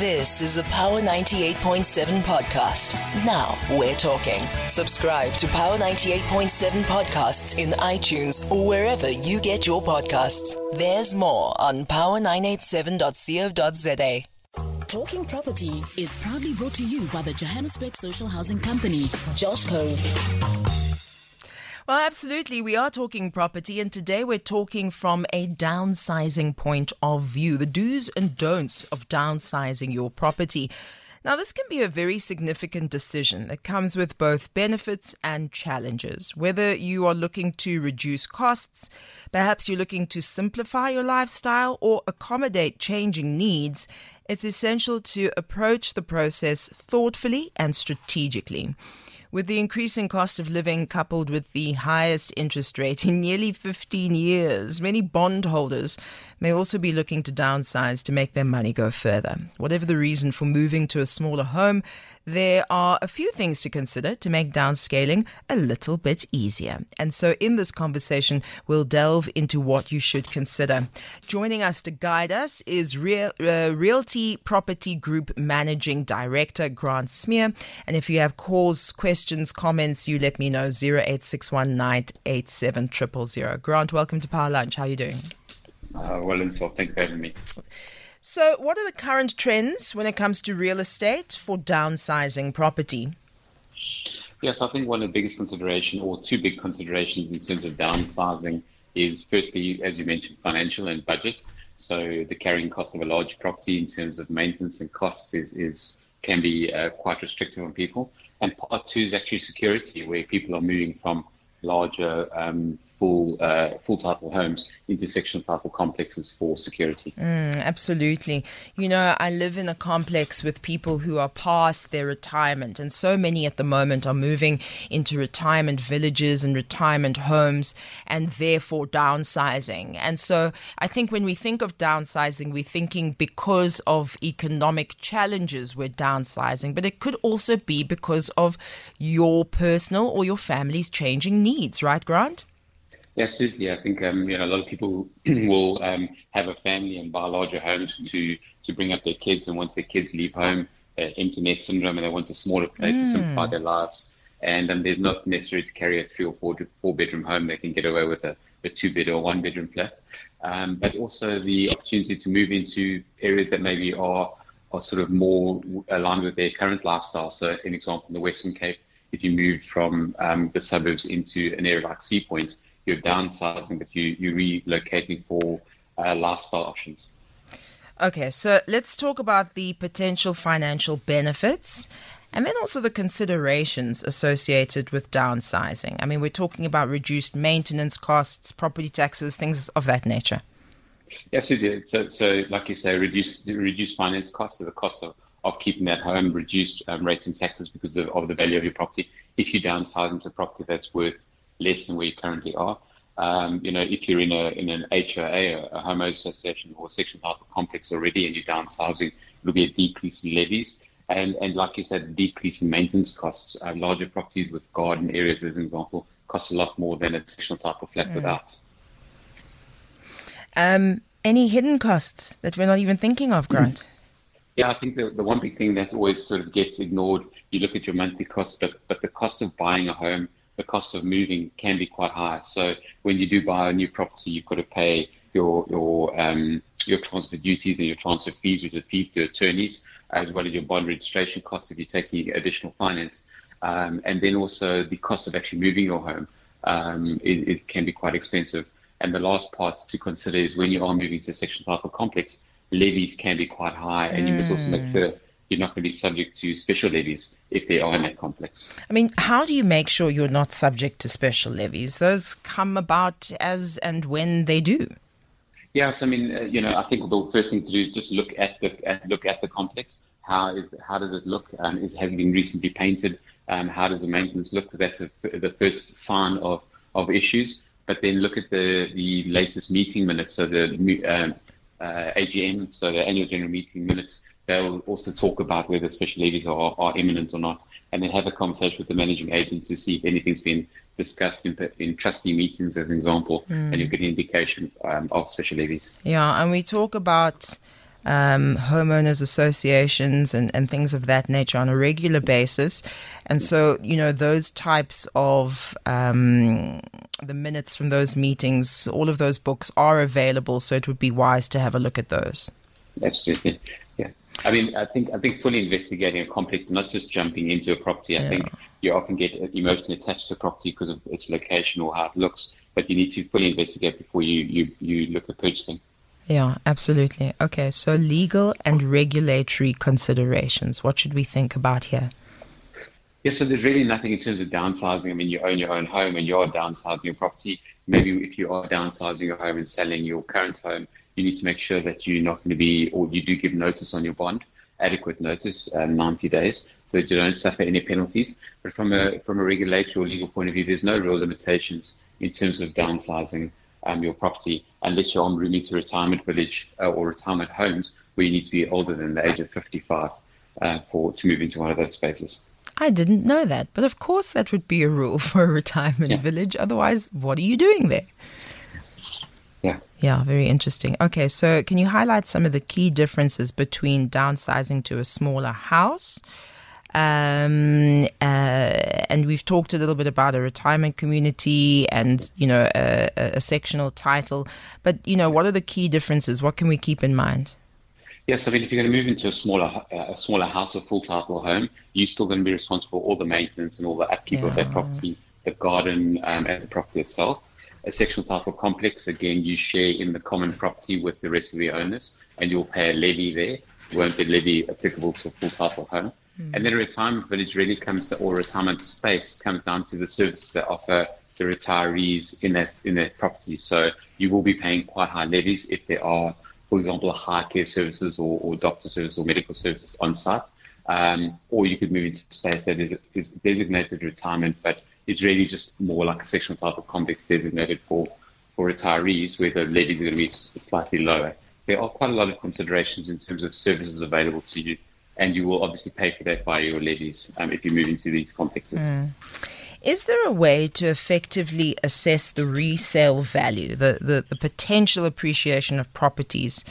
This is the Power 98.7 podcast. Now we're talking. Subscribe to Power 98.7 podcasts in iTunes or wherever you get your podcasts. There's more on power987.co.za. Talking Property is proudly brought to you by the Johannesburg Social Housing Company, Joshco. Well, absolutely. We are talking property, and today we're talking from a downsizing point of view, the do's and don'ts of downsizing your property. Now, this can be a very significant decision that comes with both benefits and challenges. Whether you are looking to reduce costs, perhaps you're looking to simplify your lifestyle or accommodate changing needs, it's essential to approach the process thoughtfully and strategically. With the increasing cost of living coupled with the highest interest rate in nearly 15 years, many bondholders may also be looking to downsize to make their money go further. Whatever the reason for moving to a smaller home, there are a few things to consider to make downscaling a little bit easier. And so in this conversation, we'll delve into what you should consider. Joining us to guide us is Realty Property Group Managing Director Grant Smear. And if you have calls, questions, comments, you let me know. 0861987000. Grant, welcome to Power Lunch. How are you doing? Well, and so thank you for having me. So what are the current trends when it comes to real estate for downsizing property? Yes, I think one of the biggest considerations, or two big considerations in terms of downsizing, is firstly, as you mentioned, financial and budget. So the carrying cost of a large property in terms of maintenance and costs can be quite restrictive on people. And part two is actually security, where people are moving from larger full type of homes into sectional type of complexes for security. Absolutely. You know, I live in a complex with people who are past their retirement, and so many at the moment are moving into retirement villages and retirement homes and therefore downsizing. And so I think when we think of downsizing, we're thinking because of economic challenges we're downsizing, but it could also be because of your personal or your family's changing needs, right, Grant? Yeah, absolutely. I think a lot of people will have a family and buy larger homes to bring up their kids, and once their kids leave home, empty nest syndrome, and they want a smaller place to simplify their lives. And there's not necessary to carry a 3 or 4 bedroom home. They can get away with a 2 bed or 1 bedroom flat. But also the opportunity to move into areas that maybe are sort of more aligned with their current lifestyle. So, an example, in the Western Cape, if you move from the suburbs into an area like Sea Point, you're downsizing, but you're relocating for lifestyle options. Okay, so let's talk about the potential financial benefits and then also the considerations associated with downsizing. I mean, we're talking about reduced maintenance costs, property taxes, things of that nature. Yes, it is. So like you say, reduced finance costs, so the cost of keeping that home, reduced rates and taxes because of the value of your property. If you downsize into property that's worth less than where you currently are, if you're in an HOA, a home association or section type of complex already, and you're downsizing, it'll be a decrease in levies and like you said, decrease in maintenance costs. Larger properties with garden areas, as an example, cost a lot more than a sectional type of flat without. Any hidden costs that we're not even thinking of, Grant? Yeah, I think the one big thing that always sort of gets ignored, you look at your monthly costs, but the cost of buying a home, the cost of moving can be quite high. So when you do buy a new property, you've got to pay your transfer duties and your transfer fees, which are fees to attorneys, as well as your bond registration costs if you're taking additional finance. And then also the cost of actually moving your home, it can be quite expensive. And the last part to consider is when you are moving to a sectional type of complex, levies can be quite high, and you must also make sure you're not going to be subject to special levies if they are in that complex. I mean, how do you make sure you're not subject to special levies? Those come about as and when they do. Yes, I mean, I think the first thing to do is just look at the complex. How does it look? Has it been recently painted? How does the maintenance look? Because that's the first sign of issues. But then look at the latest meeting minutes. So the AGM, so the annual general meeting minutes, they'll also talk about whether special levies are imminent or not, and then have a conversation with the managing agent to see if anything's been discussed in trustee meetings, as an example, and you get an indication of special levies. Yeah, and we talk about homeowners associations and things of that nature on a regular basis. And so, you know, those types of the minutes from those meetings, all of those books are available. So it would be wise to have a look at those. Absolutely. Yeah. I mean, I think fully investigating a complex, not just jumping into a property. I think you often get emotionally attached to the property because of its location or how it looks, but you need to fully investigate before you look at purchasing. Yeah, absolutely. Okay, so legal and regulatory considerations. What should we think about here? Yeah, so there's really nothing in terms of downsizing. I mean, you own your own home and you're downsizing your property. Maybe if you are downsizing your home and selling your current home, you need to make sure that you're not going to be, or you do give notice on your bond, adequate notice, 90 days, so that you don't suffer any penalties. But from a regulatory or legal point of view, there's no real limitations in terms of downsizing your property, unless you're moving to retirement village or retirement homes where you need to be older than the age of 55 to move into one of those spaces. I didn't know that, but of course that would be a rule for a retirement village. Otherwise, what are you doing there? Yeah, very interesting. Okay, so can you highlight some of the key differences between downsizing to a smaller house? And we've talked a little bit about a retirement community and, you know, a sectional title. But, you know, what are the key differences? What can we keep in mind? Yes, I mean, if you're going to move into a smaller house or full title home, you're still going to be responsible for all the maintenance and all the upkeep of that property, the garden and the property itself. A sectional title complex, again, you share in the common property with the rest of the owners, and you'll pay a levy there. It won't be levy applicable to a full title home. And then a retirement village really comes to, or retirement space comes down to the services that offer the retirees in that property. So you will be paying quite high levies if there are, for example, high care services or doctor services or medical services on site. Or you could move into a space that is designated retirement, but it's really just more like a sectional type of complex designated for retirees where the levies are going to be slightly lower. There are quite a lot of considerations in terms of services available to you. And you will obviously pay for that by your levies if you move into these complexes. Is there a way to effectively assess the resale value, the potential appreciation of properties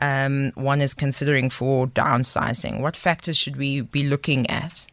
one is considering for downsizing? What factors should we be looking at?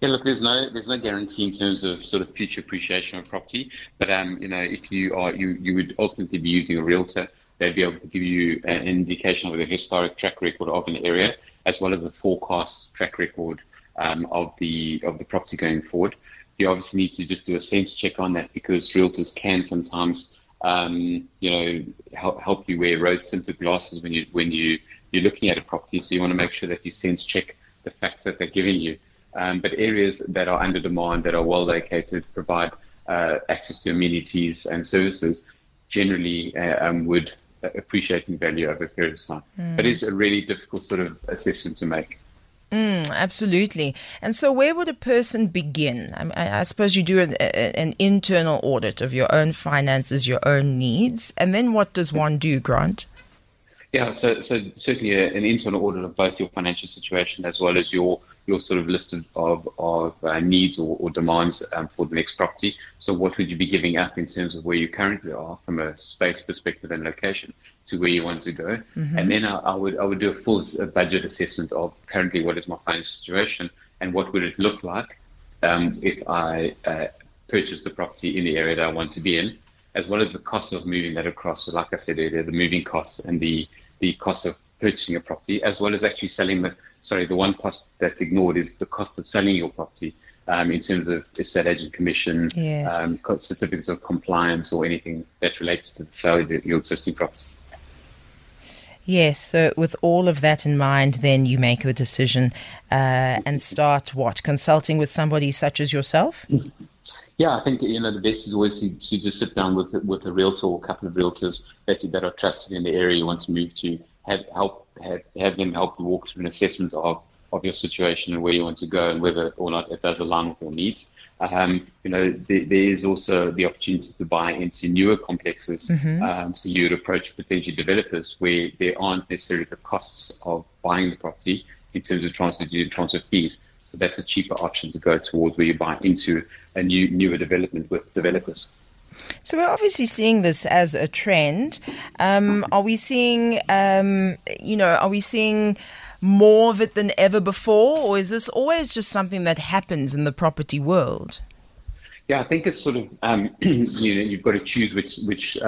Yeah, look, there's no guarantee in terms of sort of future appreciation of property. But, you know, if you are, you would ultimately be using a realtor. They'd be able to give you an indication of the historic track record of an area, as well as the forecast track record of the property going forward. You obviously need to just do a sense check on that, because realtors can sometimes, you know, help you wear rose-tinted glasses when you're looking at a property. So you want to make sure that you sense check the facts that they're giving you. But areas that are under demand, that are well located, provide access to amenities and services, generally would appreciate in value over a period of time. But it's a really difficult sort of assessment to make. Absolutely. And so where would a person begin? I suppose you do an internal audit of your own finances, your own needs. And then what does one do, Grant? Yeah, so certainly an internal audit of both your financial situation as well as your sort of list of needs or demands for the next property. So what would you be giving up in terms of where you currently are from a space perspective and location to where you want to go? And then I would do a full budget assessment of currently what is my financial situation and what would it look like if I purchased the property in the area that I want to be in, as well as the cost of moving that across. So like I said earlier, the moving costs and the cost of purchasing a property, as well as actually selling the one cost that's ignored is the cost of selling your property in terms of estate agent commission, certificates of compliance, or anything that relates to the sale of your existing property. Yes, so with all of that in mind, then you make a decision and start consulting with somebody such as yourself? Yeah, I think, you know, the best is always to just sit down with a realtor or a couple of realtors that are trusted in the area you want to move to, have them help you walk through an assessment of your situation and where you want to go and whether or not it does align with your needs. You know, there is also the opportunity to buy into newer complexes. So you would approach potential developers where there aren't necessarily the costs of buying the property in terms of transfer fees. So that's a cheaper option to go towards where you buy into a newer development with developers. So we're obviously seeing this as a trend. Are we seeing more of it than ever before, or is this always just something that happens in the property world? Yeah, I think it's sort of you've got to choose which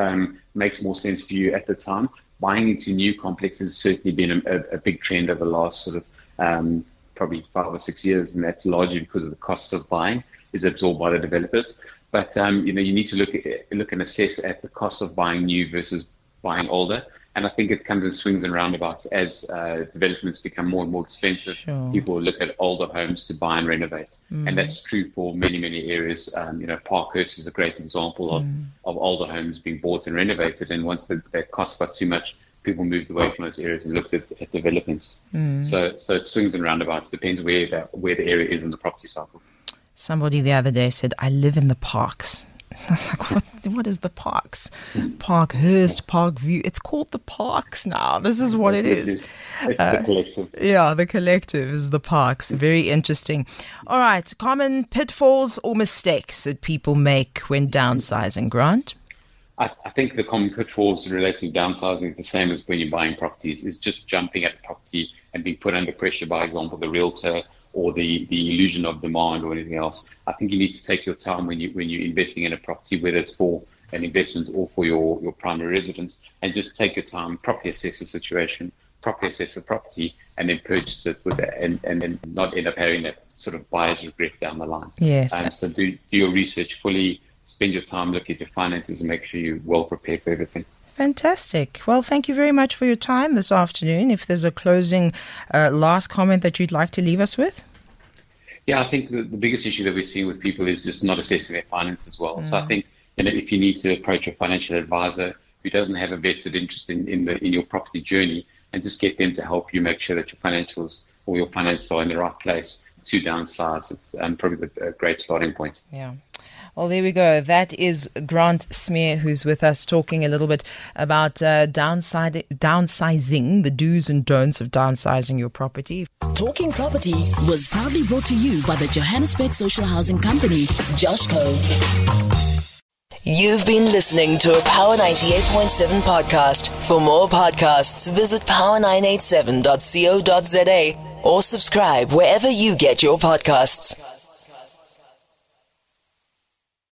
makes more sense for you at the time. Buying into new complexes has certainly been a big trend over the last sort of probably 5 or 6 years, and that's largely because of the costs of buying is absorbed by the developers. But you need to look and assess at the cost of buying new versus buying older. And I think it comes in swings and roundabouts as developments become more and more expensive. Sure. People look at older homes to buy and renovate. Mm. And that's true for many, many areas. Parkhurst is a great example of older homes being bought and renovated. And once the costs got too much, people moved away from those areas and looked at developments. Mm. So it swings and roundabouts. Depends where the area is in the property cycle. Somebody the other day said, "I live in the parks." I was like, what is the parks? Parkhurst, Parkview. It's called the parks now. This is what it is. It's the collective. Yeah, the collective is the parks. Very interesting. All right. Common pitfalls or mistakes that people make when downsizing, Grant? I think the common pitfalls relating to downsizing is the same as when you're buying properties, is just jumping at the property and being put under pressure by, for example, the realtor, or the illusion of demand or anything else. I think you need to take your time when you're investing in a property, whether it's for an investment or for your primary residence, and just take your time, properly assess the situation, properly assess the property, and then purchase it with that, and then not end up having that sort of buyer's regret down the line. Yes. So do your research fully, spend your time, look at your finances, and make sure you're well prepared for everything. Fantastic. Well, thank you very much for your time this afternoon. If there's a closing last comment that you'd like to leave us with? Yeah, I think the biggest issue that we're seeing with people is just not assessing their finances well. Mm. So I think if you need to approach a financial advisor who doesn't have a vested interest in your property journey, and just get them to help you make sure that your financials or your finances are in the right place to downsize, it's probably a great starting point. Yeah. Well, there we go. That is Grant Smear, who's with us talking a little bit about downsizing, the do's and don'ts of downsizing your property. Talking Property was proudly brought to you by the Johannesburg Social Housing Company, Joshco. You've been listening to a Power 98.7 podcast. For more podcasts, visit power987.co.za or subscribe wherever you get your podcasts.